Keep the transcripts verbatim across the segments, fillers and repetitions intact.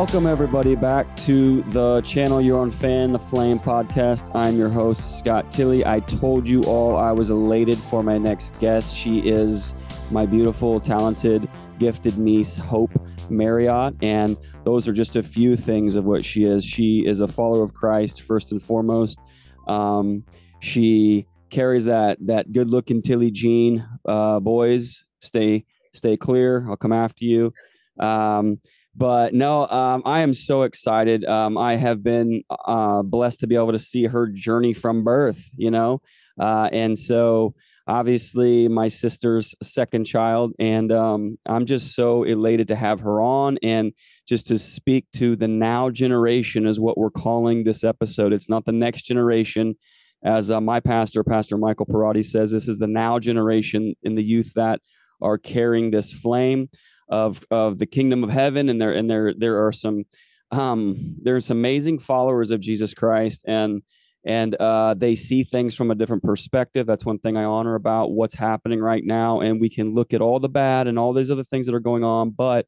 Welcome everybody back to the channel you're on, Fan the Flame Podcast. I'm your host, Scott Tilly. I told you all I was elated for my next guest. She is my beautiful, talented, gifted niece, Hope Marriott. And those are just a few things of what she is. She is a follower of Christ, first and foremost. Um, she carries that that good-looking Tilly gene. Uh, boys, stay stay clear. I'll come after you. Um, But no, um, I am so excited. Um, I have been uh, blessed to be able to see her journey from birth, you know, uh, and so obviously my sister's second child. And um, I'm just so elated to have her on and just to speak to the now generation is what we're calling this episode. It's not the next generation. As uh, my pastor, Pastor Michael Perotti, says, this is the now generation in the youth that are carrying this flame of of the kingdom of heaven. And there and there there are some um there's some amazing followers of Jesus Christ, and and uh they see things from a different perspective. That's one thing I honor about what's happening right now. And we can look at all the bad and all these other things that are going on, but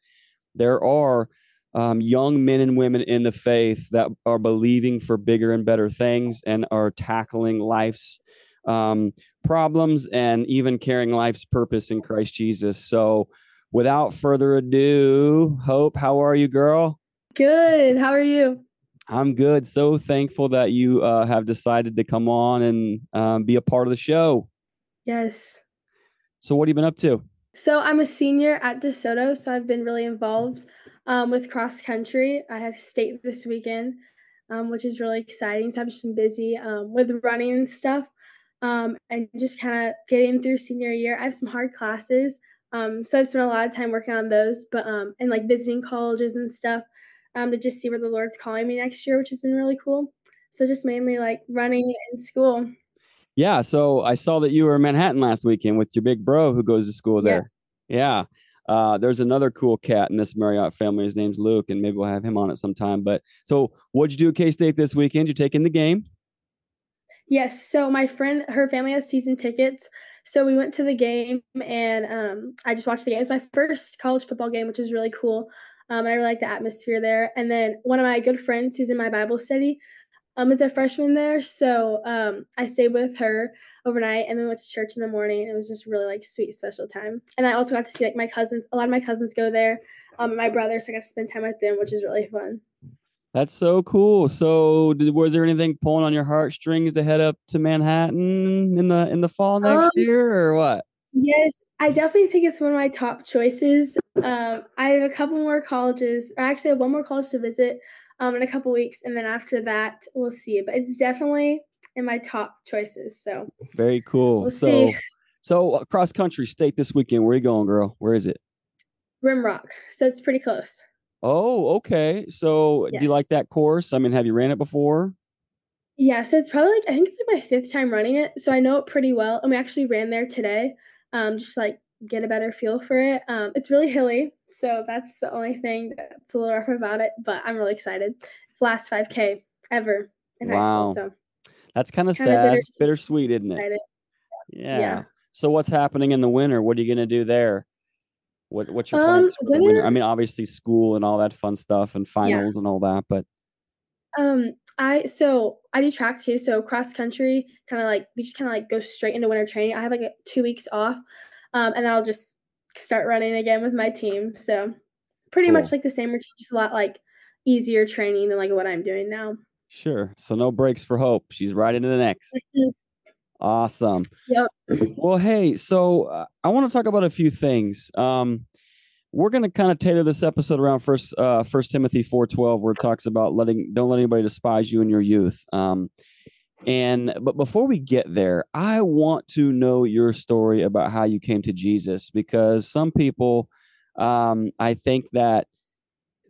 there are um young men and women in the faith that are believing for bigger and better things and are tackling life's um problems and even carrying life's purpose in Christ Jesus. So without further ado, Hope, how are you, girl? Good. How are you? I'm good. So thankful that you uh, have decided to come on and um, be a part of the show. Yes. So what have you been up to? So I'm a senior at DeSoto, so I've been really involved um, with cross country. I have state this weekend, um, which is really exciting. So I've just been busy um, with running and stuff um, and just kind of getting through senior year. I have some hard classes. Um, so I've spent a lot of time working on those, but, um, and like visiting colleges and stuff, um, to just see where the Lord's calling me next year, which has been really cool. So just mainly like running and school. Yeah. So I saw that you were in Manhattan last weekend with your big bro who goes to school there. Yeah. yeah. Uh, there's another cool cat in this Marriott family. His name's Luke, and maybe we'll have him on at some time. But so what'd you do at K-State this weekend? You're taking the game. Yes. So my friend, her family has season tickets. So we went to the game, and um, I just watched the game. It was my first college football game, which was really cool. Um, and I really liked the atmosphere there. And then one of my good friends who's in my Bible study um, is a freshman there. So um, I stayed with her overnight, and then went to church in the morning. It was just really like sweet, special time. And I also got to see like my cousins. A lot of my cousins go there, um, my brother. So I got to spend time with them, which is really fun. That's so cool. So did, was there anything pulling on your heartstrings to head up to Manhattan in the in the fall next um, year or what? Yes, I definitely think it's one of my top choices. Um, I have a couple more colleges. Or actually, I have one more college to visit um, in a couple weeks. And then after that, we'll see. But it's definitely in my top choices. So very cool. We'll so, see. So cross country state this weekend. Where are you going, girl? Where is it? Rimrock. So it's pretty close. Oh, okay. So yes. Do you like that course? I mean, have you ran it before? Yeah. So it's probably like, I think it's like my fifth time running it. So I know it pretty well. And we actually ran there today. Um, just to, like get a better feel for it. Um, it's really hilly. So that's the only thing that's a little rough about it, but I'm really excited. It's the last five K ever in wow. high school. So that's kind of sad. Bittersweet, bittersweet isn't excited. It? Yeah. yeah. So what's happening in the winter? What are you going to do there? What what's your plans um, for the winter? I mean, obviously school and all that fun stuff and finals yeah. and all that, but um, I so I do track too. So cross country, kind of like we just kind of like go straight into winter training. I have like a, two weeks off, um, and then I'll just start running again with my team. So pretty cool. much like the same routine, just a lot like easier training than like what I'm doing now. Sure. So no breaks for Hope. She's right into the next. Awesome. Yep. Well, hey, so uh, I want to talk about a few things. Um, we're going to kind of tailor this episode around First uh, First Timothy four twelve, where it talks about letting don't let anybody despise you in your youth. Um, and but before we get there, I want to know your story about how you came to Jesus, because some people, um, I think that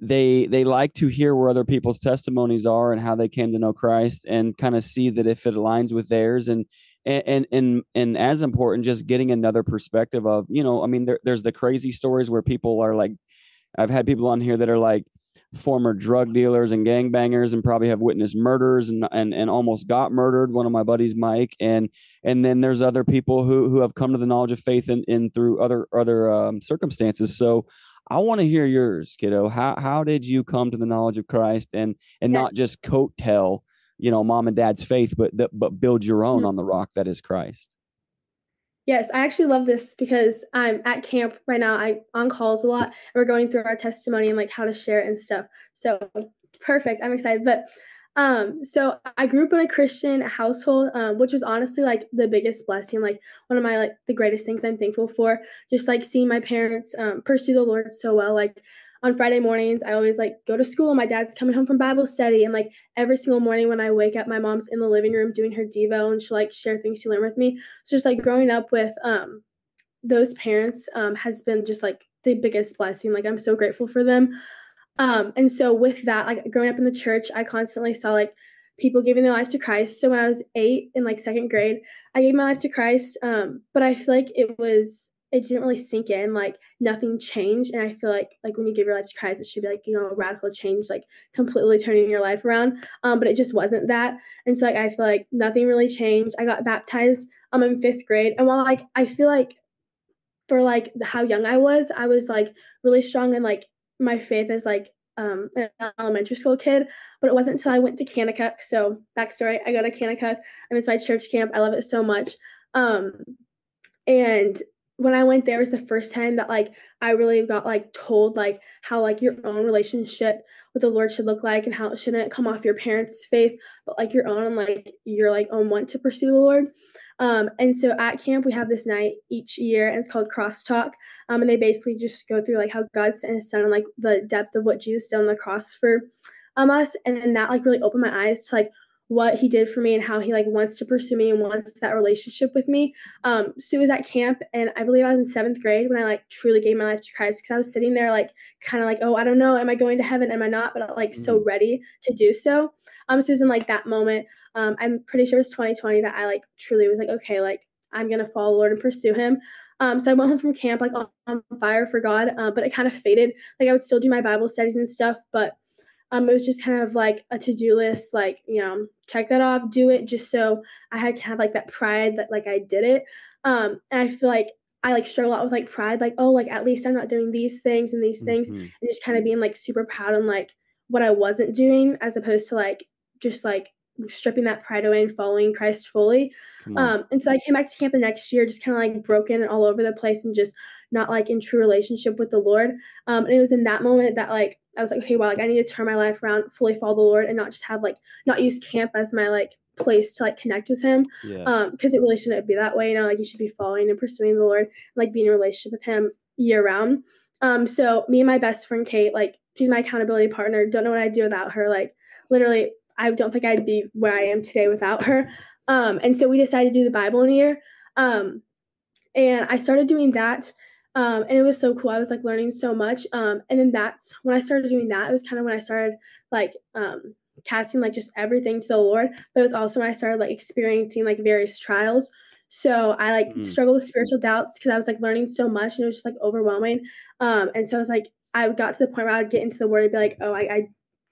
they they like to hear where other people's testimonies are and how they came to know Christ, and kind of see that if it aligns with theirs, and And, and and and as important, just getting another perspective of, you know, I mean, there, there's the crazy stories where people are like, I've had people on here that are like former drug dealers and gangbangers and probably have witnessed murders and and and almost got murdered. One of my buddies, Mike, and and then there's other people who who have come to the knowledge of faith in, in through other other um, circumstances. So I want to hear yours, kiddo. How how did you come to the knowledge of Christ, and and yes. not just coattail, you know, mom and dad's faith, but but build your own mm-hmm. on the rock that is Christ. Yes, I actually love this because I'm at camp right now. I'm on calls a lot, and we're going through our testimony and like how to share it and stuff. So perfect. I'm excited. But um, so I grew up in a Christian household, um, which was honestly like the biggest blessing, like one of my like the greatest things I'm thankful for. Just like seeing my parents um, pursue the Lord so well. Like on Friday mornings, I always like go to school. My dad's coming home from Bible study. And like every single morning when I wake up, my mom's in the living room doing her Devo, and she'll like share things she learned with me. So just like growing up with um, those parents um, has been just like the biggest blessing. Like I'm so grateful for them. Um, and so with that, like growing up in the church, I constantly saw like people giving their lives to Christ. So when I was eight in like second grade, I gave my life to Christ. Um, but I feel like it was it didn't really sink in, like nothing changed. And I feel like, like when you give your life to Christ, it should be like, you know, a radical change, like completely turning your life around. Um, but it just wasn't that. And so like, I feel like nothing really changed. I got baptized um, in fifth grade. And while like, I feel like for like how young I was, I was like really strong in like my faith as like um, an elementary school kid, but it wasn't until I went to Kanakuk. So backstory, I go to Kanakuk and it's my church camp. I love it so much. Um, and when I went there, it was the first time that like I really got like told like how like your own relationship with the Lord should look like, and how it shouldn't come off your parents' faith, but like your own, and like your like own want to pursue the Lord. Um, and so at camp we have this night each year, and it's called Crosstalk. Um, and they basically just go through like how God sent His Son and like the depth of what Jesus did on the cross for um, us, and then that like really opened my eyes to like what He did for me and how He like wants to pursue me and wants that relationship with me. Um, so it was at camp, and I believe I was in seventh grade when I like truly gave my life to Christ, because I was sitting there like kind of like, oh, I don't know, am I going to heaven? Am I not? But like mm-hmm. so ready to do so. Um, so it was in like that moment. Um, I'm pretty sure it was twenty twenty that I like truly was like, okay, like I'm gonna follow the Lord and pursue Him. Um, so I went home from camp like on, on fire for God, uh, but it kind of faded. Like I would still do my Bible studies and stuff, but Um, it was just kind of like a to-do list, like, you know, check that off, do it, just so I had kind of like that pride that like I did it. Um, and I feel like I like struggle a lot with like pride, like, oh, like at least I'm not doing these things and these things, mm-hmm. and just kind of being like super proud on like what I wasn't doing, as opposed to like just like stripping that pride away and following Christ fully. Um, and so I came back to camp the next year, just kind of like broken and all over the place, and just not like in true relationship with the Lord. Um, and it was in that moment that like, I was like, okay, wow, like I need to turn my life around, fully follow the Lord, and not just have like, not use camp as my like place to like connect with Him. Yes. Um, cause it really shouldn't be that way. You know, like you should be following and pursuing the Lord, and like being in a relationship with Him year round. Um, so me and my best friend, Kate, like she's my accountability partner. Don't know what I'd do without her. Like literally, I don't think I'd be where I am today without her. Um, and so we decided to do the Bible in a year. Um, and I started doing that. Um, and it was so cool. I was like learning so much. Um, and then that's when I started doing that. It was kind of when I started like um, casting like just everything to the Lord. But it was also when I started like experiencing like various trials. So I like mm. struggled with spiritual doubts, because I was like learning so much, and it was just like overwhelming. Um, and so I was like, I got to the point where I would get into the Word and be like, oh, I, I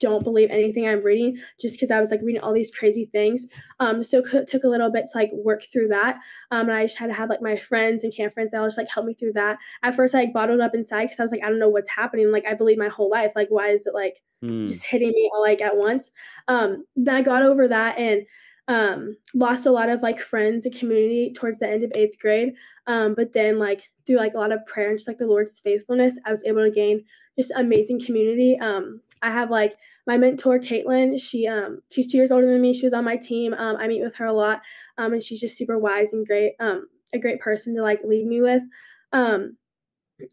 don't believe anything I'm reading, just because I was like reading all these crazy things. Um, so it took a little bit to like work through that. Um, and I just had to have like my friends and camp friends that all just like help me through that. At first I like bottled up inside, because I was like, I don't know what's happening. Like I believe my whole life. Like, why is it like mm. just hitting me all like at once? Um, then I got over that, and um, lost a lot of like friends and community towards the end of eighth grade. Um, but then like through like a lot of prayer and just like the Lord's faithfulness, I was able to gain just amazing community. Um, I have like my mentor, Caitlin. She um she's two years older than me. She was on my team. Um, I meet with her a lot, um, and she's just super wise and great. Um, a great person to like lead me with. Um,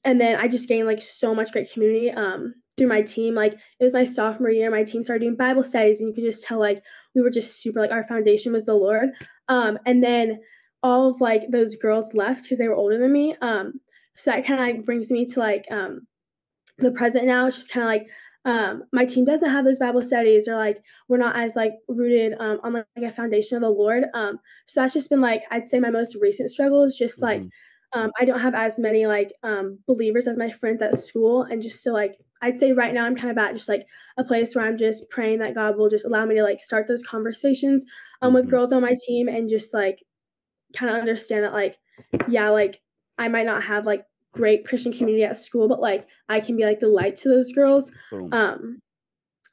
and then I just gained like so much great community. Um, through my team, like it was my sophomore year, my team started doing Bible studies, and you could just tell like we were just super like our foundation was the Lord. Um, and then all of like those girls left because they were older than me. Um, so that kind of like brings me to like um the present now. It's just kind of like. Um, my team doesn't have those Bible studies, or like, we're not as like rooted, um, on like a foundation of the Lord. Um, so that's just been like, I'd say my most recent struggle is just like, mm-hmm. um, I don't have as many like, um, believers as my friends at school. And just so like, I'd say right now I'm kind of at just like a place where I'm just praying that God will just allow me to like start those conversations, um, mm-hmm. with girls on my team, and just like, kind of understand that like, yeah, like I might not have like great Christian community at school, but like I can be like the light to those girls. Boom. Um,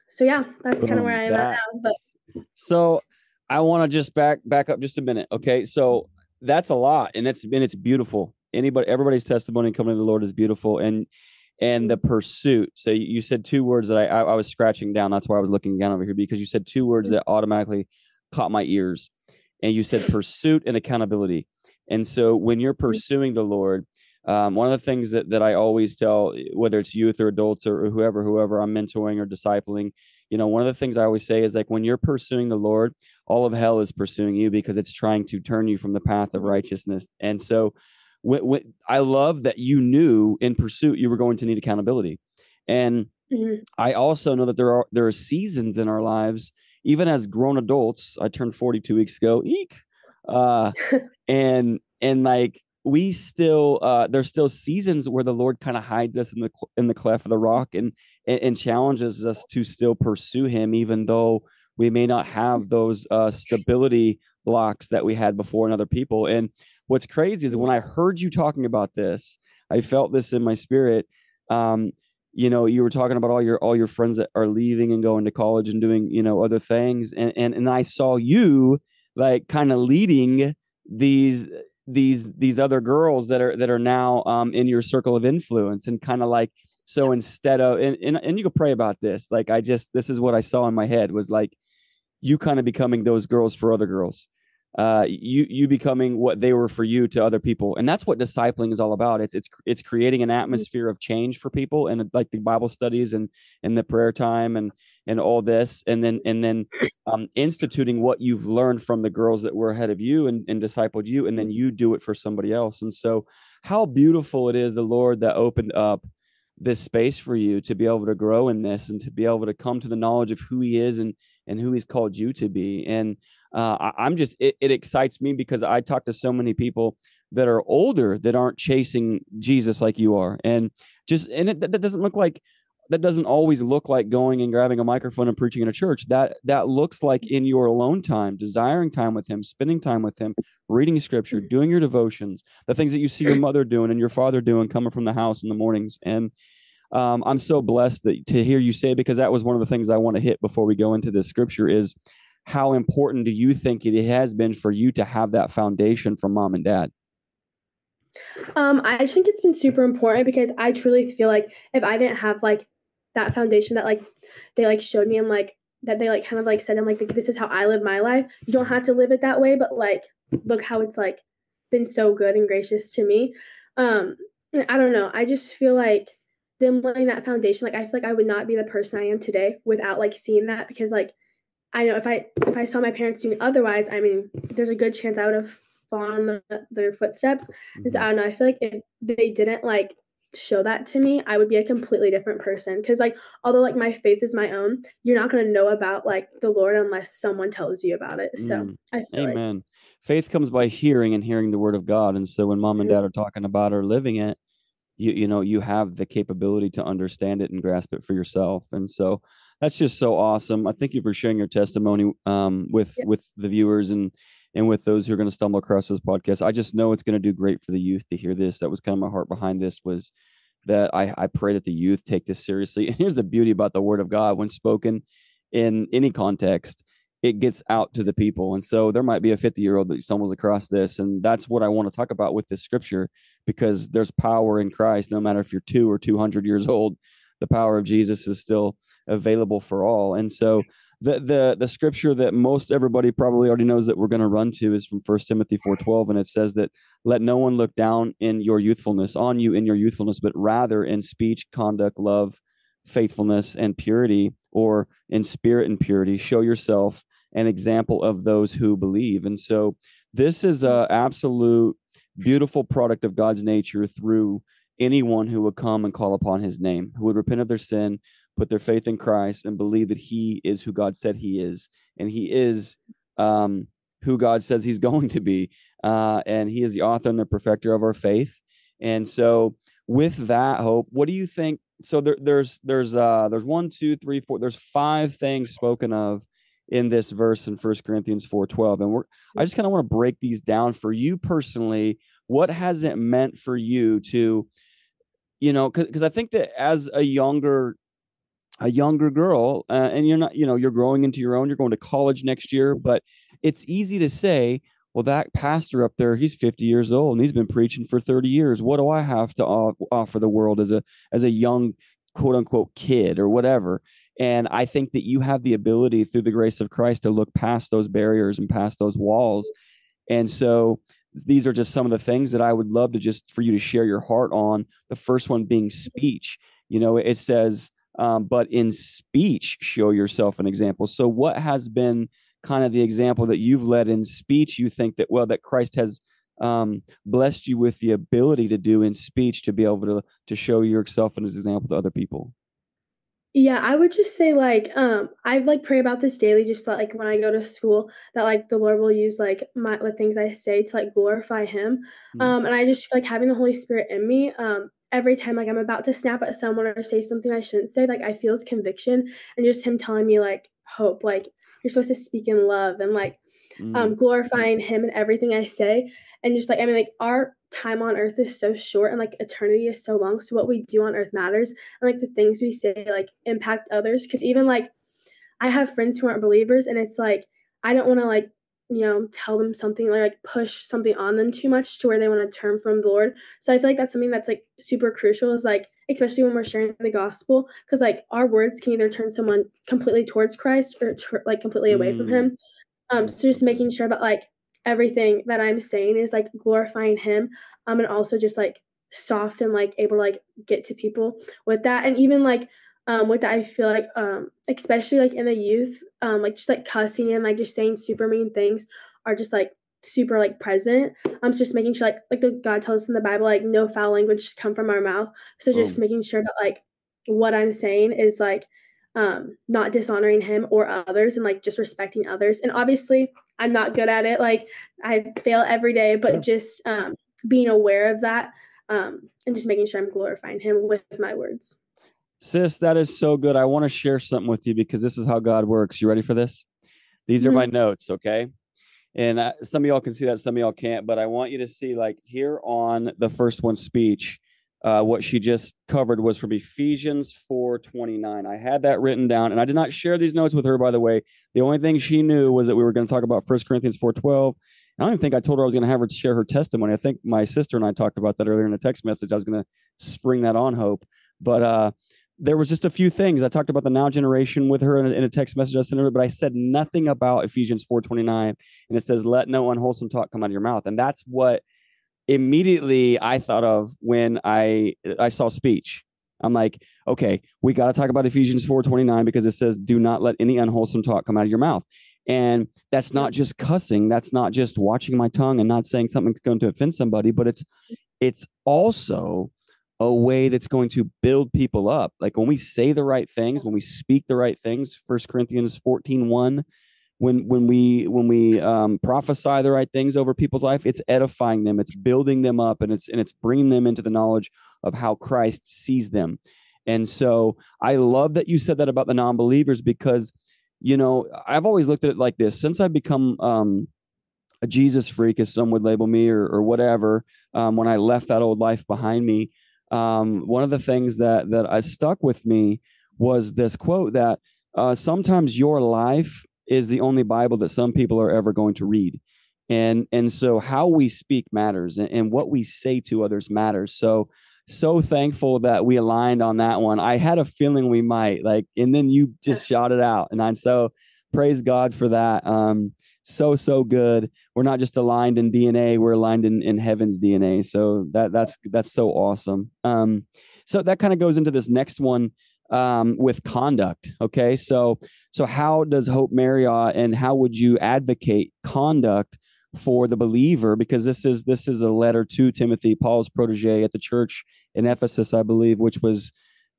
so yeah, that's kind of where I am that. at now. But so I want to just back back up just a minute, okay? So that's a lot, and it's and it's beautiful. Anybody, everybody's testimony coming to the Lord is beautiful, and and the pursuit. So you said two words that I I, I was scratching down. That's why I was looking down over here, because you said two words that automatically caught my ears, and you said pursuit and accountability. And so when you're pursuing the Lord, um, one of the things that, that I always tell, whether it's youth or adults or whoever, whoever I'm mentoring or discipling, you know, one of the things I always say is like, when you're pursuing the Lord, all of hell is pursuing you because it's trying to turn you from the path of righteousness. And so when, when, I love that you knew in pursuit, you were going to need accountability. And mm-hmm. I also know that there are, there are seasons in our lives, even as grown adults. I turned forty two weeks ago. Eek. Uh, and, and like, we still, uh, there's still seasons where the Lord kind of hides us in the, in the cleft of the rock and, and, and challenges us to still pursue him, even though we may not have those, uh, stability blocks that we had before in other people. And what's crazy is when I heard you talking about this, I felt this in my spirit. Um, you know, you were talking about all your, all your friends that are leaving and going to college and doing, you know, other things. And, and, and I saw you like kind of leading these, these, these other girls that are, that are now um, in your circle of influence, and kind of like, so instead of, and, and, and you can pray about this. Like, I just, this is what I saw in my head was like, you kind of becoming those girls for other girls, uh, you, you becoming what they were for you to other people. And that's what discipling is all about. It's, it's, it's creating an atmosphere of change for people, and like the Bible studies and, and the prayer time and, and all this, and then and then um, instituting what you've learned from the girls that were ahead of you and, and discipled you, and then you do it for somebody else. And so how beautiful it is, the Lord that opened up this space for you to be able to grow in this and to be able to come to the knowledge of who he is and, and who he's called you to be. And uh, I, I'm just, it, it excites me because I talk to so many people that are older that aren't chasing Jesus like you are. And just, and it, that doesn't look like, that doesn't always look like going and grabbing a microphone and preaching in a church. That that looks like in your alone time, desiring time with him, spending time with him, reading scripture, doing your devotions, the things that you see your mother doing and your father doing coming from the house in the mornings. And um, I'm so blessed that, to hear you say, because that was one of the things I want to hit before we go into this scripture is, how important do you think it has been for you to have that foundation from mom and dad? Um, I think it's been super important, because I truly feel like if I didn't have like that foundation that like they like showed me and like that they like kind of like said, I'm like, this is how I live my life. You don't have to live it that way, but like, look how it's like been so good and gracious to me. Um, I don't know. I just feel like them laying that foundation, like I feel like I would not be the person I am today without like seeing that, because like, I know if I, if I saw my parents doing otherwise, I mean, there's a good chance I would have fallen in the, their footsteps. And so I don't know. I feel like if they didn't like show that to me, I would be a completely different person. Cause like, although like my faith is my own, you're not going to know about like the Lord unless someone tells you about it. So mm. I feel Amen. Like, faith comes by hearing, and hearing the word of God. And so when mom and dad are talking about or living it, you, you know, you have the capability to understand it and grasp it for yourself. And so that's just so awesome. I thank you for sharing your testimony um, with, yep. with the viewers and, and with those who are going to stumble across this podcast. I just know it's going to do great for the youth to hear this. That was kind of my heart behind this, was that I, I pray that the youth take this seriously. And here's the beauty about the word of God. When spoken in any context, it gets out to the people. And so there might be a fifty year old that stumbles across this. And that's what I want to talk about with this scripture, because there's power in Christ. No matter if you're two or two hundred years old, the power of Jesus is still available for all. And so The, the the scripture that most everybody probably already knows that we're going to run to is from First Timothy four twelve, and it says that let no one look down in your youthfulness, on you in your youthfulness, but rather in speech, conduct, love, faithfulness, and purity, or in spirit and purity, show yourself an example of those who believe. And so this is an absolute beautiful product of God's nature through anyone who would come and call upon his name, who would repent of their sin, put their faith in Christ, and believe that he is who God said he is. And he is um, who God says he's going to be. Uh, and he is the author and the perfecter of our faith. And so with that, Hope, what do you think? So there, there's there's uh, there's one, two, three, four. There's five things spoken of in this verse in First Corinthians four twelve. And we're, I just kind of want to break these down for you personally. What has it meant for you to you know, because I think that as a younger a younger girl uh, and you're not, you know, you're growing into your own, you're going to college next year, but it's easy to say, well, that pastor up there, he's fifty years old and he's been preaching for thirty years. What do I have to off- offer the world as a, as a young, quote unquote, kid or whatever? And I think that you have the ability through the grace of Christ to look past those barriers and past those walls. And so these are just some of the things that I would love to just for you to share your heart on. The first one being speech. You know, it says, Um, but in speech, show yourself an example. So what has been kind of the example that you've led in speech? You think that, well, that Christ has um, blessed you with the ability to do in speech, to be able to, to show yourself an example to other people. Yeah, I would just say like, um, I like pray about this daily, just like when I go to school, that like the Lord will use like my the things I say to like glorify him. Mm-hmm. Um, and I just feel like having the Holy Spirit in me, um, every time, like I'm about to snap at someone or say something I shouldn't say, like I feel his conviction and just him telling me like, Hope, like you're supposed to speak in love and like mm. um, glorifying him in everything I say. And just like, I mean, like our time on earth is so short and like eternity is so long. So what we do on earth matters. And like the things we say, like impact others. Cause even like I have friends who aren't believers and it's like, I don't want to like, you know, tell them something or like push something on them too much to where they want to turn from the Lord. So I feel like that's something that's like super crucial is like, especially when we're sharing the gospel, because like our words can either turn someone completely towards Christ or t- like completely away mm. from him. Um, so just making sure that like everything that I'm saying is like glorifying him. Um, and also just like soft and like able to like get to people with that. And even like, Um, with that, I feel like, um, especially like in the youth, um, like just like cussing and like just saying super mean things are just like super like present. Um, so just making sure like like the, God tells us in the Bible, like no foul language should come from our mouth. So just oh. making sure that like what I'm saying is like um, not dishonoring him or others and like just respecting others. And obviously, I'm not good at it. Like I fail every day, but yeah. just um, being aware of that um, and just making sure I'm glorifying him with my words. Sis, that is so good. I want to share something with you because this is how God works. You ready for this? These are mm-hmm. my notes, okay? And I, some of y'all can see that, some of y'all can't, but I want you to see like here on the first one speech, uh, what she just covered was from Ephesians four twenty-nine. I had that written down and I did not share these notes with her, by the way. The only thing she knew was that we were going to talk about First Corinthians four twelve. I don't even think I told her I was going to have her share her testimony. I think my sister and I talked about that earlier in a text message. I was going to spring that on Hope, but, uh, there was just a few things. I talked about the now generation with her in a, in a text message I sent her, but I said nothing about Ephesians four twenty-nine. And it says, let no unwholesome talk come out of your mouth. And that's what immediately I thought of when I, I saw speech. I'm like, okay, we got to talk about Ephesians four twenty-nine because it says, do not let any unwholesome talk come out of your mouth. And that's not just cussing. That's not just watching my tongue and not saying something's going to offend somebody, but it's, it's also a way that's going to build people up. Like when we say the right things, when we speak the right things, First Corinthians fourteen one, when, when we, when we um, prophesy the right things over people's life, it's edifying them, it's building them up, and it's, and it's bringing them into the knowledge of how Christ sees them. And so I love that you said that about the non-believers because, you know, I've always looked at it like this since I've become, um, a Jesus freak, as some would label me or, or whatever. Um, when I left that old life behind me, Um, one of the things that that I stuck with me was this quote that uh, sometimes your life is the only Bible that some people are ever going to read. And and so how we speak matters and, and what we say to others matters. So, so thankful that we aligned on that one. I had a feeling we might like, and then you just shot it out. And I'm so praise God for that. Um, so, so good. We're not just aligned in D N A, we're aligned in, in heaven's D N A. So that that's that's so awesome. Um, so that kind of goes into this next one um, with conduct. Okay, so so how does Hope Marriott and how would you advocate conduct for the believer? Because this is this is a letter to Timothy, Paul's protege at the church in Ephesus, I believe, which was,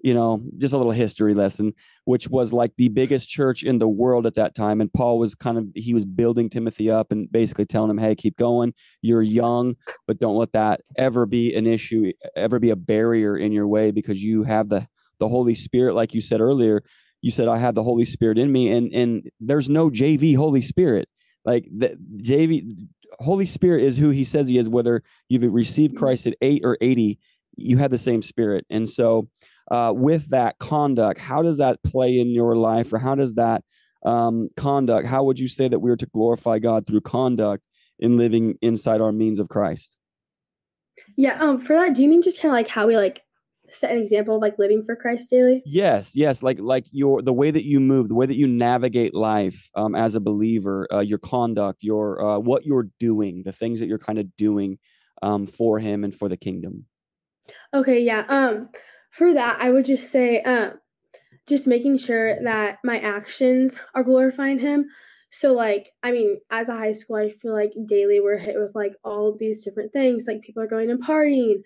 you know, just a little history lesson, which was like the biggest church in the world at that time. And Paul was kind of, he was building Timothy up and basically telling him, hey, keep going. You're young, but don't let that ever be an issue, ever be a barrier in your way because you have the, the Holy Spirit. Like you said earlier, you said, I have the Holy Spirit in me and, and there's no J V Holy Spirit. Like the J V Holy Spirit is who he says he is, whether you've received Christ at eight or eighty. you had the same spirit. And so uh, with that conduct, how does that play in your life? Or how does that um, conduct, how would you say that we are to glorify God through conduct in living inside our means of Christ? Yeah. Um, for that, do you mean just kind of like how we like set an example of like living for Christ daily? Yes. Yes. Like, like your, the way that you move, the way that you navigate life, um, as a believer, uh, your conduct, your, uh, what you're doing, the things that you're kind of doing, um, for him and for the kingdom. Okay. Yeah. Um, for that, I would just say, um, uh, just making sure that my actions are glorifying him. So, like, I mean, as a high school, I feel like daily we're hit with, like, all of these different things. Like, people are going and partying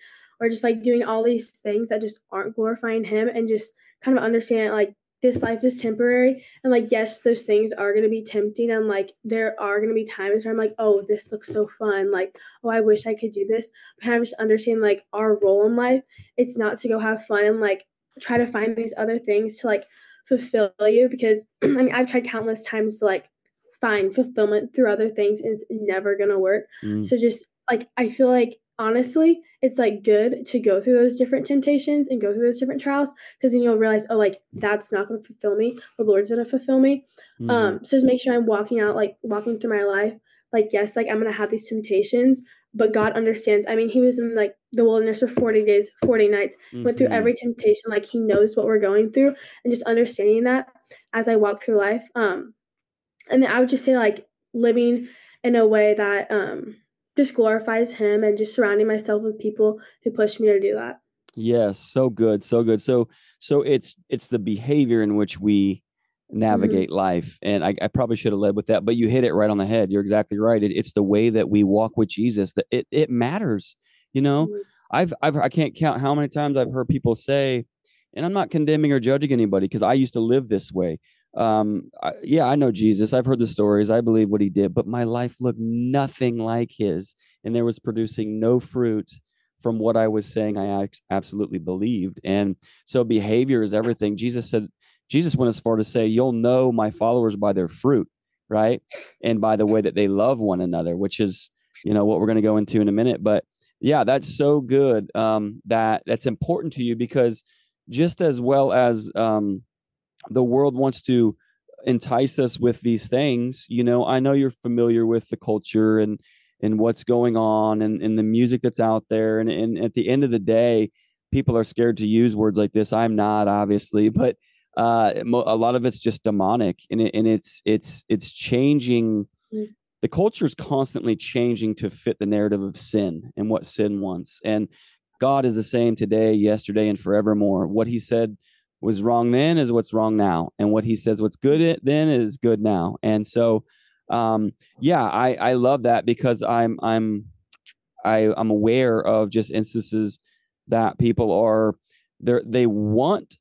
or just, like, doing all these things that just aren't glorifying him, and just kind of understand, like, this life is temporary. And, like, yes, those things are going to be tempting. And, like, there are going to be times where I'm like, oh, this looks so fun. Like, oh, I wish I could do this. But kind of just understand, like, our role in life. It's not to go have fun and, like, try to find these other things to, like, fulfill you. Because, I mean, I've tried countless times to, like, find fulfillment through other things, and it's never going to work. Mm. So just like, I feel like, honestly, it's like good to go through those different temptations and go through those different trials, because then you'll realize, oh, like that's not going to fulfill me. The Lord's going to fulfill me. Mm. Um, so just make sure I'm walking out, like walking through my life. Like, yes, like I'm going to have these temptations, but God understands. I mean, he was in like the wilderness for forty days, forty nights, mm-hmm. went through every temptation. Like he knows what we're going through, and just understanding that as I walk through life, um, and then I would just say, like, living in a way that um, just glorifies him, and just surrounding myself with people who push me to do that. Yes. So good. So good. So so it's it's the behavior in which we navigate mm-hmm. life. And I, I probably should have led with that, but you hit it right on the head. You're exactly right. It, it's the way that we walk with Jesus. That it, it matters. You know, mm-hmm. I've, I've, I can't count how many times I've heard people say, and I'm not condemning or judging anybody because I used to live this way. Um, I, yeah, I know Jesus. I've heard the stories. I believe what he did, but my life looked nothing like his. And there was producing no fruit from what I was saying I absolutely believed. And so behavior is everything. Jesus said, Jesus went as far to say, you'll know my followers by their fruit, right? And by the way that they love one another, which is, you know, what we're going to go into in a minute. But yeah, that's so good. Um, that that's important to you, because just as well as, um, the world wants to entice us with these things. You know, I know you're familiar with the culture and, and what's going on and, and the music that's out there. And, and at the end of the day, people are scared to use words like this. I'm not, obviously, but uh, a lot of it's just demonic, and it, and it's, it's, it's changing. Mm-hmm. The culture is constantly changing to fit the narrative of sin and what sin wants. And God is the same today, yesterday, and forevermore. What he said was wrong then is what's wrong now. And what he says, what's good then is good now. And so, um, yeah, I, I love that, because I'm, I'm, I, I'm aware of just instances that people are there. They want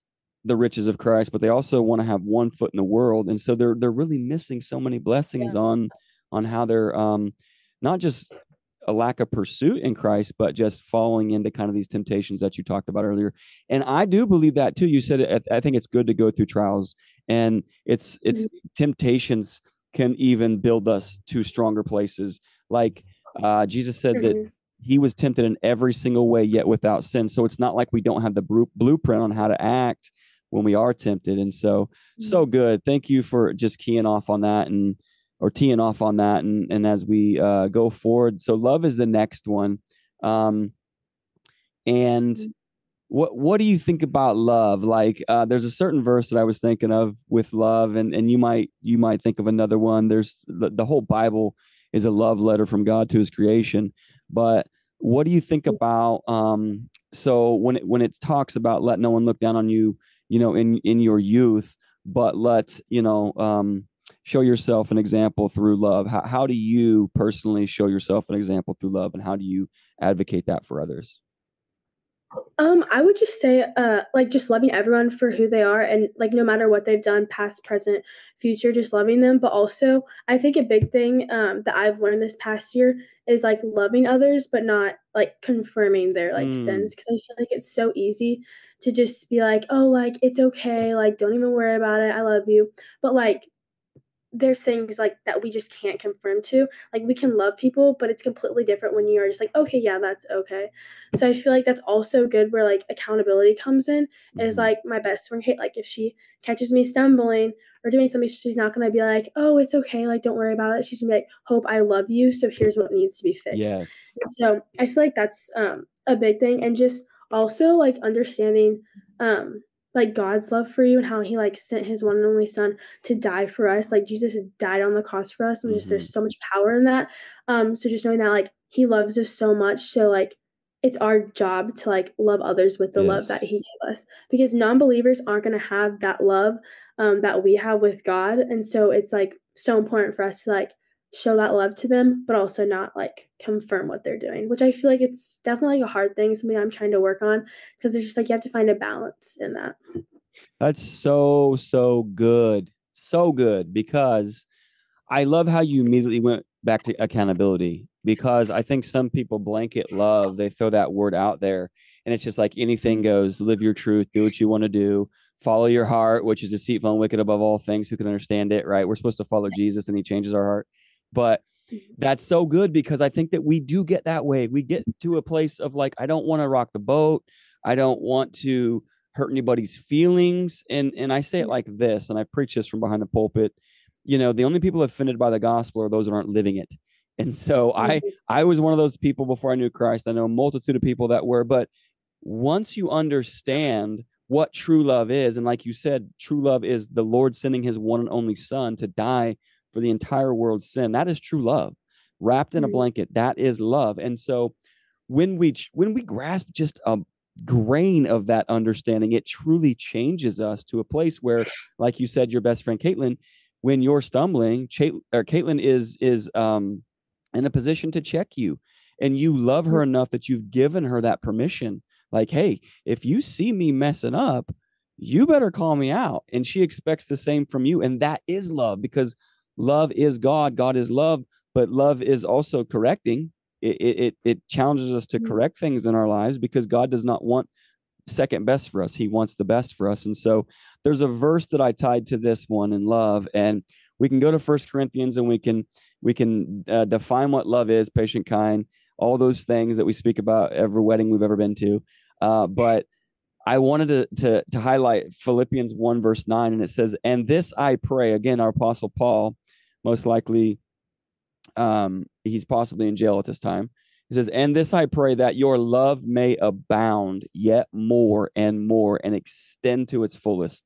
the riches of Christ, but they also want to have one foot in the world. And so they're, they're really missing so many blessings yeah. on, on how they're, um, not just a lack of pursuit in Christ, but just falling into kind of these temptations that you talked about earlier. And I do believe that too. You said, I think it's good to go through trials, and it's, it's temptations can even build us to stronger places. Like uh, Jesus said that he was tempted in every single way, yet without sin. So it's not like we don't have the blueprint on how to act when we are tempted. And so, so good. Thank you for just keying off on that and, or teeing off on that. And, and as we uh, go forward, so love is the next one. Um, and what, what do you think about love? Like uh, there's a certain verse that I was thinking of with love, and, and you might, you might think of another one. There's the, the whole Bible is a love letter from God to his creation. But what do you think about, um, so when it, when it talks about let no one look down on you, you know, in, in your youth, but let, you know, um, show yourself an example through love. How, how do you personally show yourself an example through love, and how do you advocate that for others? Um, I would just say, uh, like just loving everyone for who they are, and like, no matter what they've done, past, present, future, just loving them. But also I think a big thing, um, that I've learned this past year is like loving others, but not like confirming their like mm. sins. Cause I feel like it's so easy to just be like, oh, like, it's okay. Like, don't even worry about it. I love you. But like, there's things like that we just can't conform to. Like, we can love people, but it's completely different when you are just like, okay, yeah, that's okay. So I feel like that's also good where like accountability comes in. Is like my best friend, like if she catches me stumbling or doing something, she's not going to be like, oh, it's okay. Like, don't worry about it. She's gonna be like, Hope, I love you. So here's what needs to be fixed. Yes. So I feel like that's um, a big thing. And just also like understanding, um, like God's love for you and how he like sent his one and only son to die for us. Like Jesus died on the cross for us. And just, mm-hmm. there's so much power in that. Um, so just knowing that like he loves us so much. So like, it's our job to like love others with the yes. love that he gave us, because non-believers aren't going to have that love um, that we have with God. And so it's like so important for us to like show that love to them, but also not like confirm what they're doing, which I feel like it's definitely like a hard thing. Something I'm trying to work on, because it's just like, you have to find a balance in that. That's so, so good. So good. Because I love how you immediately went back to accountability, because I think some people blanket love. They throw that word out there and it's just like anything goes. Live your truth, do what you want to do, follow your heart, which is deceitful and wicked above all things. Who can understand it? Right. We're supposed to follow Jesus and he changes our heart. But that's so good, because I think that we do get that way. We get to a place of like, I don't want to rock the boat. I don't want to hurt anybody's feelings. And, and I say it like this, and I preach this from behind the pulpit. You know, the only people offended by the gospel are those that aren't living it. And so I, I was one of those people before I knew Christ. I know a multitude of people that were, but once you understand what true love is, and like you said, true love is the Lord sending his one and only son to die for the entire world's sin. That is true love wrapped in a blanket. That is love. And so when we, when we grasp just a grain of that understanding, it truly changes us to a place where, like you said, your best friend, Caitlin, when you're stumbling, Ch- or Caitlin is, is, um, in a position to check you, and you love her enough that you've given her that permission. Like, hey, if you see me messing up, you better call me out. And she expects the same from you. And that is love, because love is God. God is love, but love is also correcting. It, it, it challenges us to correct things in our lives, because God does not want second best for us. He wants the best for us. And so there's a verse that I tied to this one in love, and we can go to First Corinthians and we can we can uh, define what love is, patient, kind, all those things that we speak about every wedding we've ever been to. Uh, but I wanted to, to to highlight Philippians one verse nine, and it says, "And this I pray." Again, our apostle Paul, most likely, um, he's possibly in jail at this time. He says, "And this I pray, that your love may abound yet more and more, and extend to its fullest.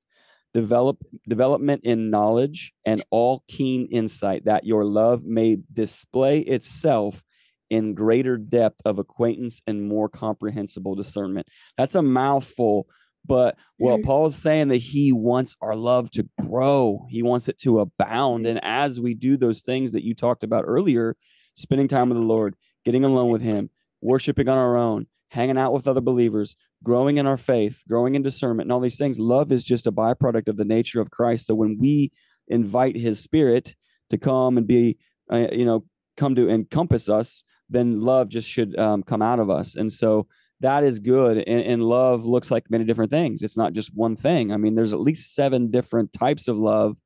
Develop development in knowledge and all keen insight, that your love may display itself in greater depth of acquaintance and more comprehensible discernment." That's a mouthful, but well, Paul's saying that he wants our love to grow. He wants it to abound. And as we do those things that you talked about earlier, spending time with the Lord, getting alone with him, worshiping on our own, hanging out with other believers, growing in our faith, growing in discernment, and all these things. Love is just a byproduct of the nature of Christ. So when we invite his spirit to come and be, uh, you know, come to encompass us, then love just should um, come out of us. And so that is good. And, and love looks like many different things. It's not just one thing. I mean, there's at least seven different types of love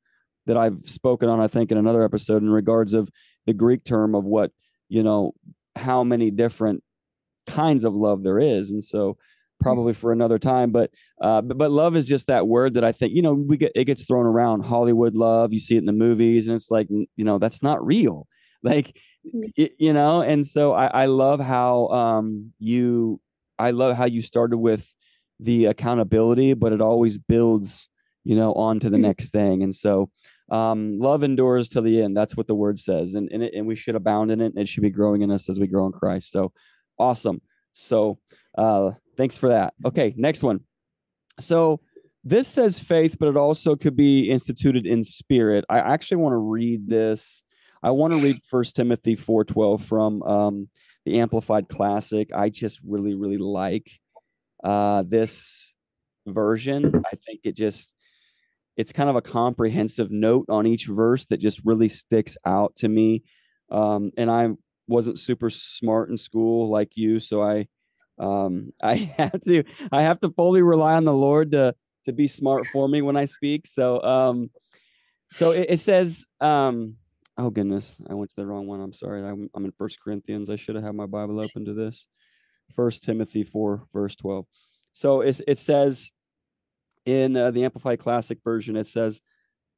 that I've spoken on, I think, in another episode in regards of the Greek term of what, you know, how many different kinds of love there is. And so probably for another time, but, uh, but, but love is just that word that I think, you know, we get, it gets thrown around. Hollywood love, you see it in the movies, and it's like, you know, that's not real. Like, it, you know, and so I, I love how, um, you, I love how you started with the accountability, but it always builds, you know, on to the next thing. And so, um, love endures till the end. That's what the word says. And, and, it, and we should abound in it. And it should be growing in us as we grow in Christ. So, awesome. So uh, thanks for that. Okay, next one. So this says faith, but it also could be instituted in spirit. I actually want to read this. I want to read First Timothy four twelve from um, the Amplified Classic. I just really, really like uh, this version. I think it just, it's kind of a comprehensive note on each verse that just really sticks out to me. Um, and I'm wasn't super smart in school like you. So I, um, I have to, I have to fully rely on the Lord to, to be smart for me when I speak. So, um, So it, it says, um, oh goodness, I went to the wrong one. I'm sorry. I'm, I'm in First Corinthians. I should have had my Bible open to this. First Timothy four, verse twelve. So it, it says in uh, the Amplified Classic version, it says,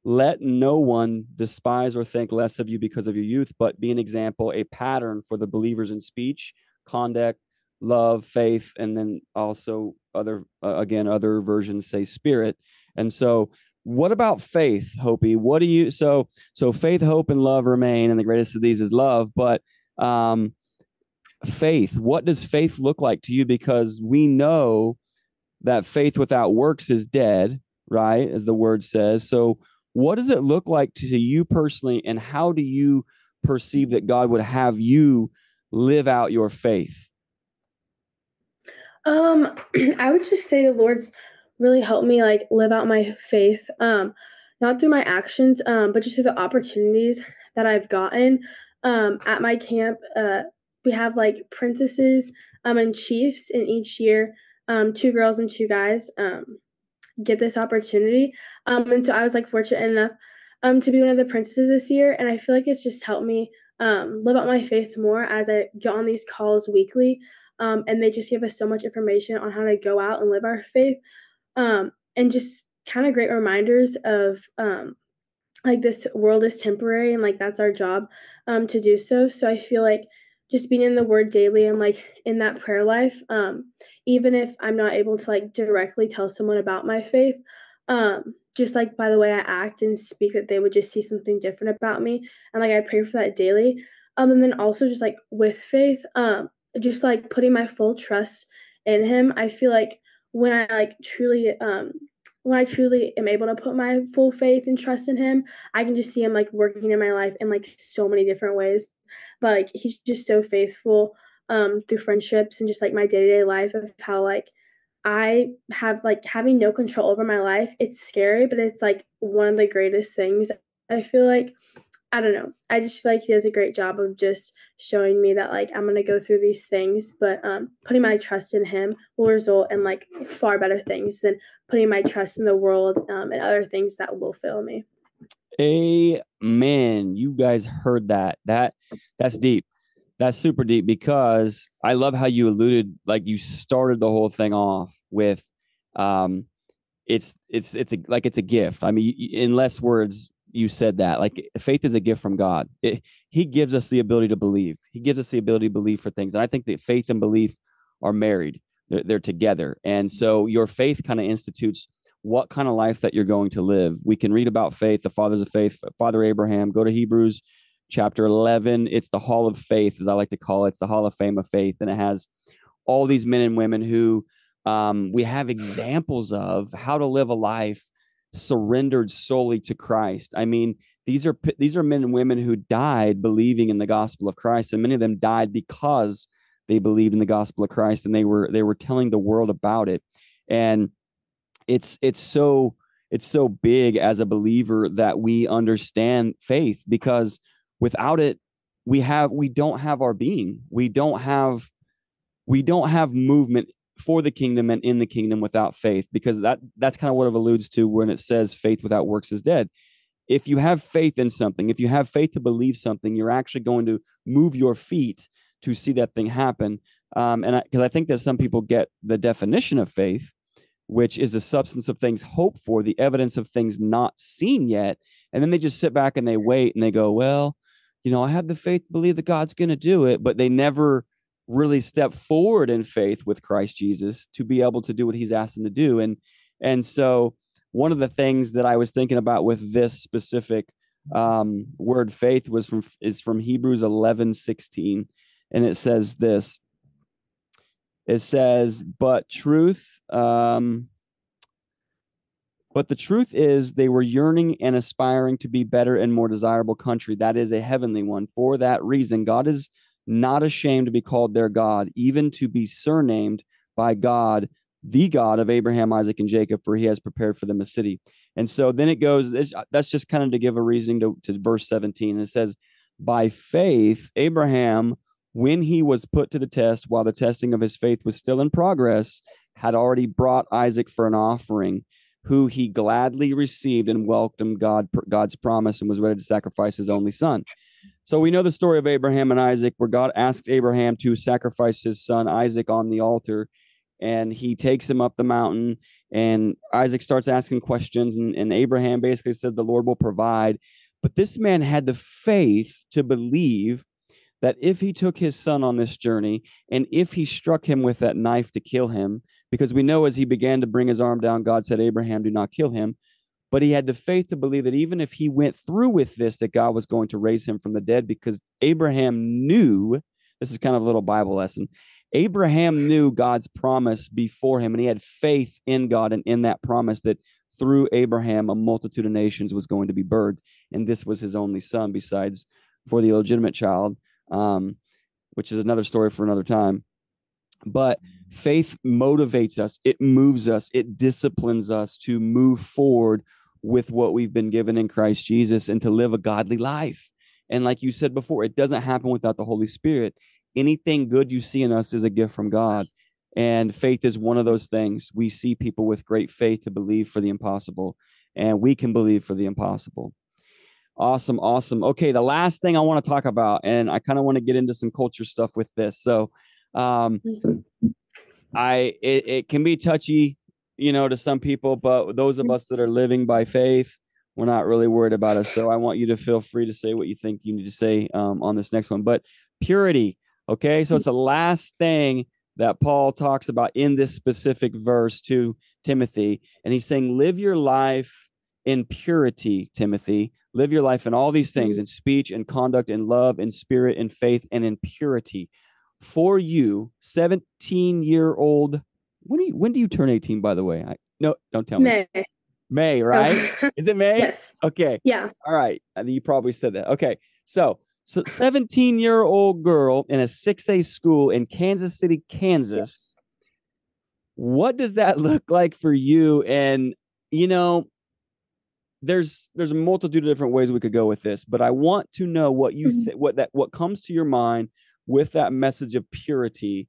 "Let no one despise or think less of you because of your youth, but be an example, a pattern for the believers in speech, conduct, love, faith," and then also other, uh, again, other versions say spirit. And so what about faith, Hopi? What do you, so, so faith, hope, and love remain, and the greatest of these is love, but um, faith, what does faith look like to you? Because we know that faith without works is dead, right? As the word says. So what does it look like to you personally, and how do you perceive that God would have you live out your faith? Um, I would just say the Lord's really helped me like live out my faith, um, not through my actions, um, but just through the opportunities that I've gotten. Um, at my camp, uh, we have like princesses, um, and chiefs, and each year, um, two girls and two guys, um, get this opportunity. Um, and so I was like fortunate enough, um, to be one of the princesses this year. And I feel like it's just helped me, um, live out my faith more as I get on these calls weekly. Um, and they just give us so much information on how to go out and live our faith, um, and just kind of great reminders of, um, like, this world is temporary, and like, that's our job, um, to do so. So I feel like just being in the word daily and like in that prayer life, um, even if I'm not able to like directly tell someone about my faith, um, just like by the way I act and speak, that they would just see something different about me. And like, I pray for that daily. Um, and then also just like with faith, um, just like putting my full trust in him. I feel like when I like truly, um, when I truly am able to put my full faith and trust in him, I can just see him like working in my life in like so many different ways. But like, he's just so faithful, um, through friendships and just like my day-to-day life of how like I have like having no control over my life. It's scary, but it's like one of the greatest things. I feel like, I don't know. I just feel like he does a great job of just showing me that like, I'm going to go through these things, but um, putting my trust in him will result in like far better things than putting my trust in the world, um, and other things that will fail me. Amen. You guys heard that. That that's deep. That's super deep, because I love how you alluded, like you started the whole thing off with, um, it's, it's, it's a, like, it's a gift. I mean, in less words, you said that like faith is a gift from God. It, he gives us the ability to believe. He gives us the ability to believe for things. And I think that faith and belief are married. They're, they're together. And so your faith kind of institutes what kind of life that you're going to live. We can read about faith, the fathers of faith, Father Abraham, go to Hebrews chapter eleven. It's the hall of faith, as I like to call it. It's the hall of fame of faith. And it has all these men and women who um, we have examples of how to live a life surrendered solely to Christ. I mean, these are these are men and women who died believing in the gospel of Christ, and many of them died because they believed in the gospel of Christ, and they were they were telling the world about it. And it's it's so it's so big as a believer that we understand faith, because without it, we have we don't have our being. We don't have we don't have movement for the kingdom and in the kingdom without faith, because that that's kind of what it alludes to when it says faith without works is dead. If you have faith in something, if you have faith to believe something, you're actually going to move your feet to see that thing happen. Um, and because I, I think that some people get the definition of faith, which is the substance of things hoped for, the evidence of things not seen yet. And then they just sit back and they wait and they go, well, you know, I have the faith to believe that God's going to do it, but they never really step forward in faith with Christ Jesus to be able to do what he's asked them to do. And, and so one of the things that I was thinking about with this specific um, word faith was from, is from Hebrews eleven sixteen. And it says this, it says, but truth, um, but the truth is they were yearning and aspiring to be better and more desirable country. That is a heavenly one. For that reason, God is not ashamed to be called their God, even to be surnamed by God, the God of Abraham, Isaac, and Jacob, for he has prepared for them a city. And so then it goes, that's just kind of to give a reasoning to, to verse seventeen. And it says, by faith, Abraham, when he was put to the test, while the testing of his faith was still in progress, had already brought Isaac for an offering. who he gladly received and welcomed God, God's promise and was ready to sacrifice his only son. So we know the story of Abraham and Isaac, where God asks Abraham to sacrifice his son Isaac on the altar, and he takes him up the mountain, and Isaac starts asking questions, and, and Abraham basically said the Lord will provide. But this man had the faith to believe that if he took his son on this journey, and if he struck him with that knife to kill him, because we know as he began to bring his arm down, God said, Abraham, do not kill him. But he had the faith to believe that even if he went through with this, that God was going to raise him from the dead, because Abraham knew, this is kind of a little Bible lesson, Abraham knew God's promise before him, and he had faith in God and in that promise that through Abraham, a multitude of nations was going to be birthed, and this was his only son besides for the illegitimate child, um, which is another story for another time. But faith motivates us. It moves us. It disciplines us to move forward with what we've been given in Christ Jesus and to live a godly life. And like you said before, it doesn't happen without the Holy Spirit. Anything good you see in us is a gift from God. And faith is one of those things. We see people with great faith to believe for the impossible, and we can believe for the impossible. Awesome. Awesome. Okay. The last thing I want to talk about, and I kind of want to get into some culture stuff with this. So, um, I, it, it can be touchy, you know, to some people, but those of us that are living by faith, we're not really worried about it. So I want you to feel free to say what you think you need to say, um, on this next one, but purity. Okay. So it's the last thing that Paul talks about in this specific verse to Timothy. And he's saying, live your life in purity, Timothy, live your life in all these things, in speech and conduct and love and spirit and faith and in purity. For you, seventeen year old, when do you, when do you turn eighteen, by the way? I, no, don't tell May. me. May, right? Oh. Is it May? Yes. Okay. Yeah. All right. I mean, you probably said that. Okay. So, So seventeen-year-old girl in a six A school in Kansas City, Kansas. Yes. What does that look like for you? And, you know, there's there's a multitude of different ways we could go with this, but I want to know what you th- what that what comes to your mind with that message of purity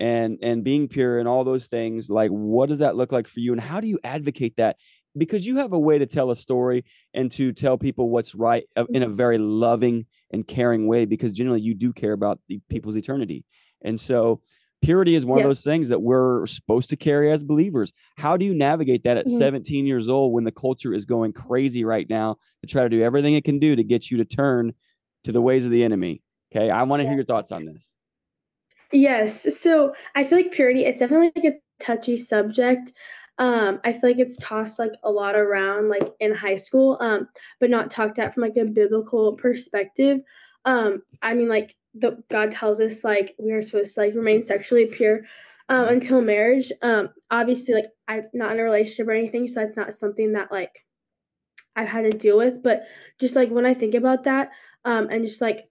and and being pure and all those things. Like, what does that look like for you, and how do you advocate that? Because you have a way to tell a story and to tell people what's right in a very loving and caring way, because generally you do care about the people's eternity. And so purity is one yeah. of those things that we're supposed to carry as believers. How do you navigate that at mm-hmm. seventeen years old when the culture is going crazy right now to try to do everything it can do to get you to turn to the ways of the enemy? Okay. I want to yeah. hear your thoughts on this. Yes. So I feel like purity, it's definitely like a touchy subject. Um, I feel like it's tossed like a lot around like in high school, um, but not talked at from like a biblical perspective. Um, I mean, like the, God tells us like we are supposed to like remain sexually pure um, until marriage. Um, obviously, like I'm not in a relationship or anything, so that's not something that like I've had to deal with. But just like when I think about that um, and just like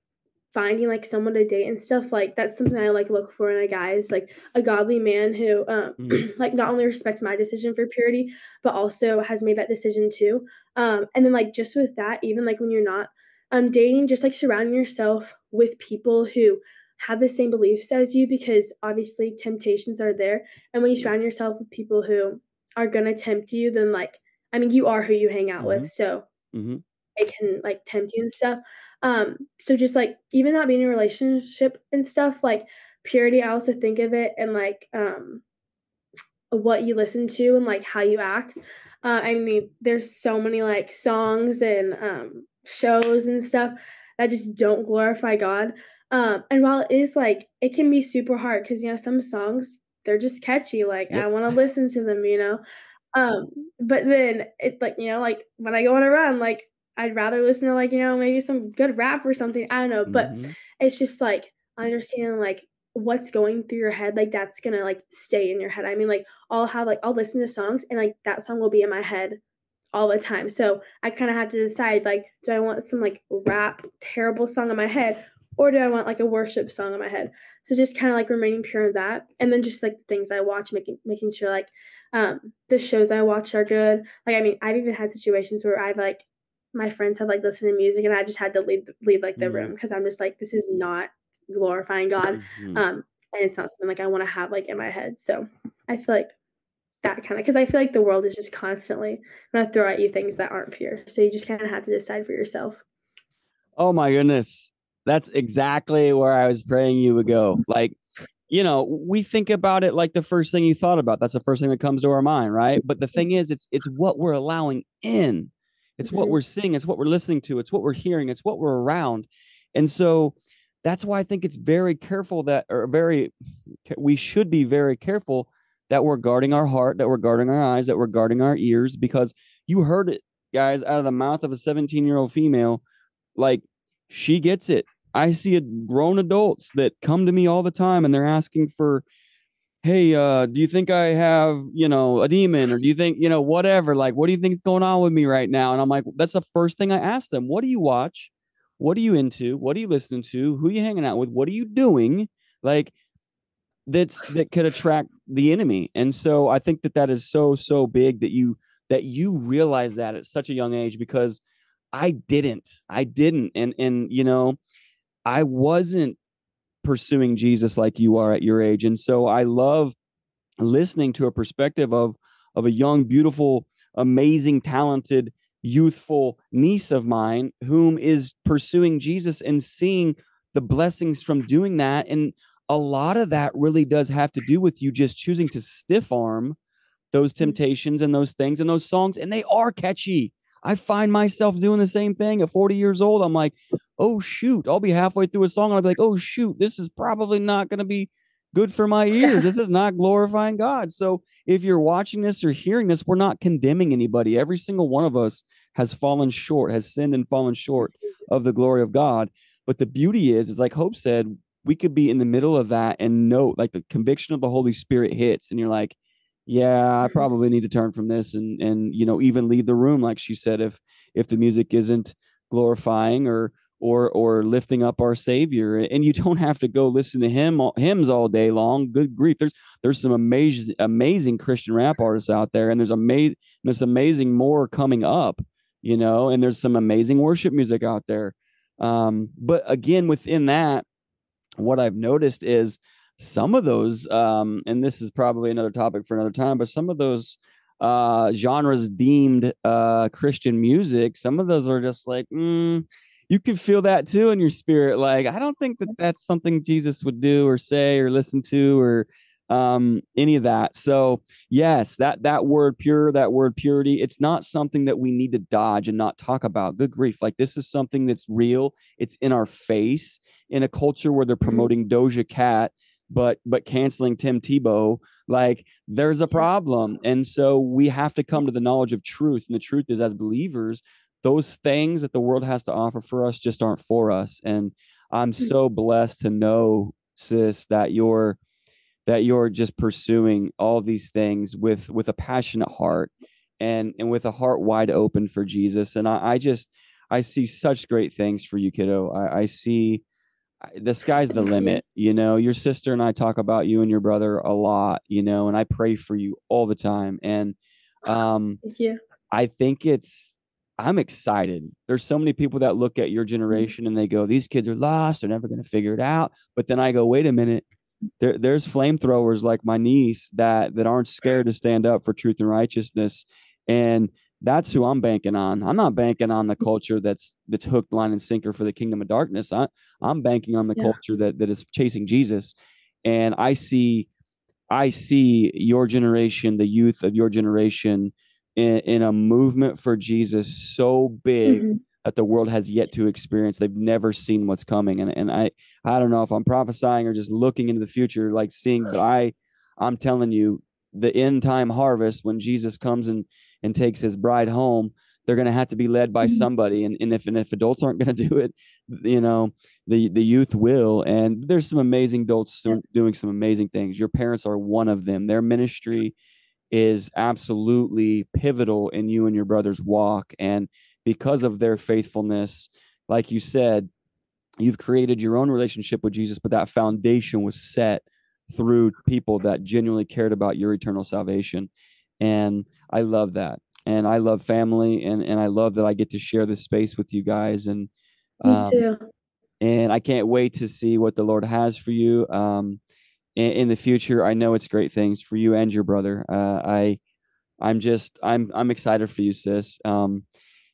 finding like someone to date and stuff, like that's something I like look for in a guy, is like a godly man who um mm-hmm. like not only respects my decision for purity, but also has made that decision too. Um and then like just with that, even like when you're not um dating, just like surrounding yourself with people who have the same beliefs as you, because obviously temptations are there, and when you surround yourself with people who are gonna tempt you, then like I mean you are who you hang out mm-hmm. with, so mm-hmm. it can like tempt you and stuff. Um, so just like even not being in a relationship and stuff, like purity, I also think of it and like um, what you listen to and like how you act. Uh, I mean, there's so many like songs and um, shows and stuff that just don't glorify God. Um, and while it is like, it can be super hard because, you know, some songs, they're just catchy. Like yep. I want to listen to them, you know? Um, but then it like, you know, like when I go on a run, like, I'd rather listen to like, you know, maybe some good rap or something. I don't know. But mm-hmm. it's just like understanding like what's going through your head. Like that's going to like stay in your head. I mean, like I'll have like I'll listen to songs and like that song will be in my head all the time. So I kind of have to decide like, do I want some like rap terrible song in my head, or do I want like a worship song in my head? So just kind of like remaining pure in that. And then just like the things I watch, making making sure like um, the shows I watch are good. Like, I mean, I've even had situations where I've like, my friends had like listened to music and I just had to leave, leave like the mm-hmm. room. Cause I'm just like, this is not glorifying God. Mm-hmm. Um, and it's not something like I want to have like in my head. So I feel like that kind of, because I feel like the world is just constantly going to throw at you things that aren't pure. So you just kind of have to decide for yourself. Oh my goodness. That's exactly where I was praying you would go. Like, you know, we think about it like the first thing you thought about. That's the first thing that comes to our mind, right? But the thing is, it's it's what we're allowing in. It's mm-hmm. what we're seeing. It's what we're listening to. It's what we're hearing. It's what we're around. And so that's why I think it's very careful that, or very, we should be very careful that we're guarding our heart, that we're guarding our eyes, that we're guarding our ears, because you heard it, guys, out of the mouth of a seventeen-year-old female, like, she gets it. I see it, grown adults that come to me all the time and they're asking for, hey, uh, do you think I have, you know, a demon, or do you think, you know, whatever, like, what do you think is going on with me right now? And I'm like, that's the first thing I ask them. What do you watch? What are you into? What are you listening to? Who are you hanging out with? What are you doing? Like, that's, that could attract the enemy. And so I think that that is so, so big that you, that you realize that at such a young age, because I didn't, I didn't. And, and, you know, I wasn't pursuing Jesus like you are at your age. And so I love listening to a perspective of, of a young, beautiful, amazing, talented, youthful niece of mine whom is pursuing Jesus and seeing the blessings from doing that. And a lot of that really does have to do with you just choosing to stiff arm those temptations and those things and those songs. And they are catchy. I find myself doing the same thing at forty years old. I'm like, oh, shoot, I'll be halfway through a song and I'll be like, oh, shoot, this is probably not going to be good for my ears. This is not glorifying God. So if you're watching this or hearing this, we're not condemning anybody. Every single one of us has fallen short, has sinned and fallen short of the glory of God. But the beauty is, is like Hope said, we could be in the middle of that and know, like, the conviction of the Holy Spirit hits and you're like, yeah, I probably need to turn from this and, and, you know, even leave the room. Like she said, if, if the music isn't glorifying or, or, or lifting up our Savior, and you don't have to go listen to him, hymns all day long. Good grief. There's, there's some amazing, amazing Christian rap artists out there, and there's amazing, there's amazing more coming up, you know, and there's some amazing worship music out there. Um, but again, within that, what I've noticed is, some of those, um, and this is probably another topic for another time, but some of those uh, genres deemed uh, Christian music, some of those are just like, mm, you can feel that too in your spirit. Like, I don't think that that's something Jesus would do or say or listen to or um, any of that. So yes, that, that word pure, that word purity, it's not something that we need to dodge and not talk about. Good grief. Like, this is something that's real. It's in our face in a culture where they're promoting Doja Cat, but but canceling Tim Tebow. Like, there's a problem. And so we have to come to the knowledge of truth. And the truth is, as believers, those things that the world has to offer for us just aren't for us. And I'm so blessed to know, sis, that you're that you're just pursuing all these things with with a passionate heart and and with a heart wide open for Jesus. And I, I just I see such great things for you, kiddo. I, I see the sky's the limit. You know, your sister and I talk about you and your brother a lot, you know, and I pray for you all the time. And um, thank you. I think it's, I'm excited. There's so many people that look at your generation and they go, these kids are lost. They're never going to figure it out. But then I go, wait a minute. There, there's flamethrowers like my niece that, that aren't scared to stand up for truth and righteousness. And that's who I'm banking on. I'm not banking on the culture that's that's hooked, line, and sinker for the kingdom of darkness. I, I'm banking on the yeah. culture that that is chasing Jesus. And I see, I see your generation, the youth of your generation, in, in a movement for Jesus so big mm-hmm. that the world has yet to experience. They've never seen what's coming. And and I I don't know if I'm prophesying or just looking into the future, like seeing. But I I'm telling you, the end time harvest when Jesus comes and. and takes his bride home, they're going to have to be led by somebody. And, and if, and if adults aren't going to do it, you know, the, the youth will. And there's some amazing adults doing some amazing things. Your parents are one of them. Their ministry is absolutely pivotal in you and your brother's walk. And because of their faithfulness, like you said, you've created your own relationship with Jesus, but that foundation was set through people that genuinely cared about your eternal salvation. And I love that. And I love family. And, and I love that I get to share this space with you guys. And, um, Me too. And I can't wait to see what the Lord has for you. Um, in, in the future. I know it's great things for you and your brother. Uh, I, I'm just, I'm, I'm excited for you, sis. Um,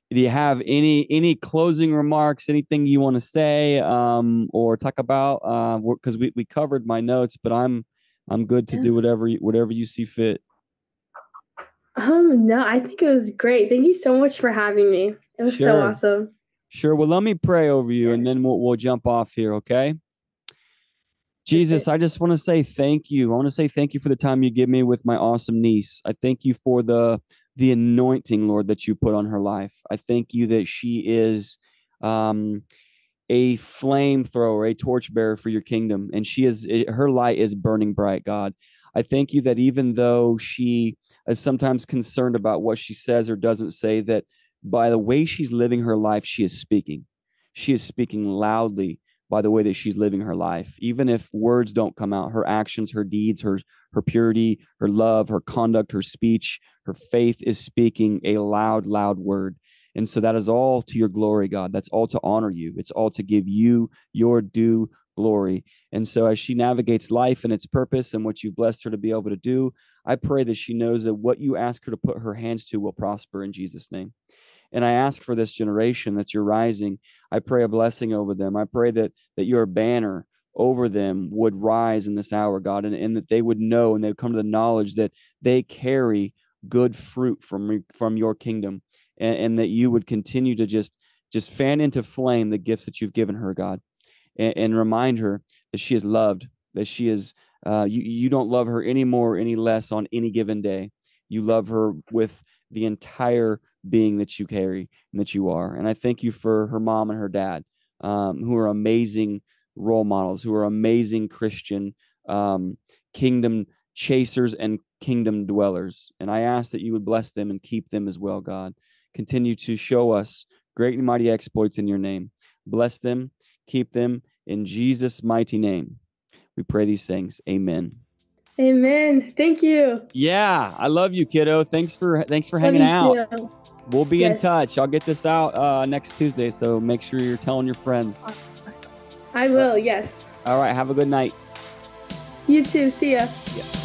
do you have any, any closing remarks, anything you want to say, um, or talk about? Uh, cause we, we covered my notes, but I'm, I'm good to yeah. do whatever, you, whatever you see fit. Um, no, I think it was great. Thank you so much for having me. It was sure. so awesome. Sure. Well, let me pray over you yes. and then we'll, we'll jump off here. Okay. Jesus, I just want to say thank you. I want to say thank you for the time you give me with my awesome niece. I thank you for the the anointing, Lord, that you put on her life. I thank you that she is um, a flamethrower, a torchbearer for your kingdom. And she is her light is burning bright, God. I thank you that even though she is sometimes concerned about what she says or doesn't say, that by the way she's living her life, she is speaking. She is speaking loudly by the way that she's living her life. Even if words don't come out, her actions, her deeds, her her purity, her love, her conduct, her speech, her faith is speaking a loud, loud word. And so that is all to your glory, God. That's all to honor you. It's all to give you your due glory. And so as she navigates life and its purpose and what you've blessed her to be able to do, I pray that she knows that what you ask her to put her hands to will prosper in Jesus' name. And I ask for this generation that you're rising. I pray a blessing over them. I pray that that your banner over them would rise in this hour, God, and, and that they would know and they would come to the knowledge that they carry good fruit from, from your kingdom, and, and that you would continue to just, just fan into flame the gifts that you've given her, God, and, and remind her that she is loved, that she is, uh, you, you don't love her any more or any less on any given day. You love her with the entire being that you carry and that you are. And I thank you for her mom and her dad, um, who are amazing role models, who are amazing Christian um, kingdom chasers and kingdom dwellers. And I ask that you would bless them and keep them as well, God. Continue to show us great and mighty exploits in your name. Bless them, keep them in Jesus' mighty name. We pray these things. Amen. Amen. Thank you. Yeah. I love you, kiddo. Thanks for, thanks for hanging out. Too. We'll be yes. in touch. I'll get this out uh, next Tuesday. So make sure you're telling your friends. Awesome. I will. Yes. All right. Have a good night. You too. See ya. Yeah.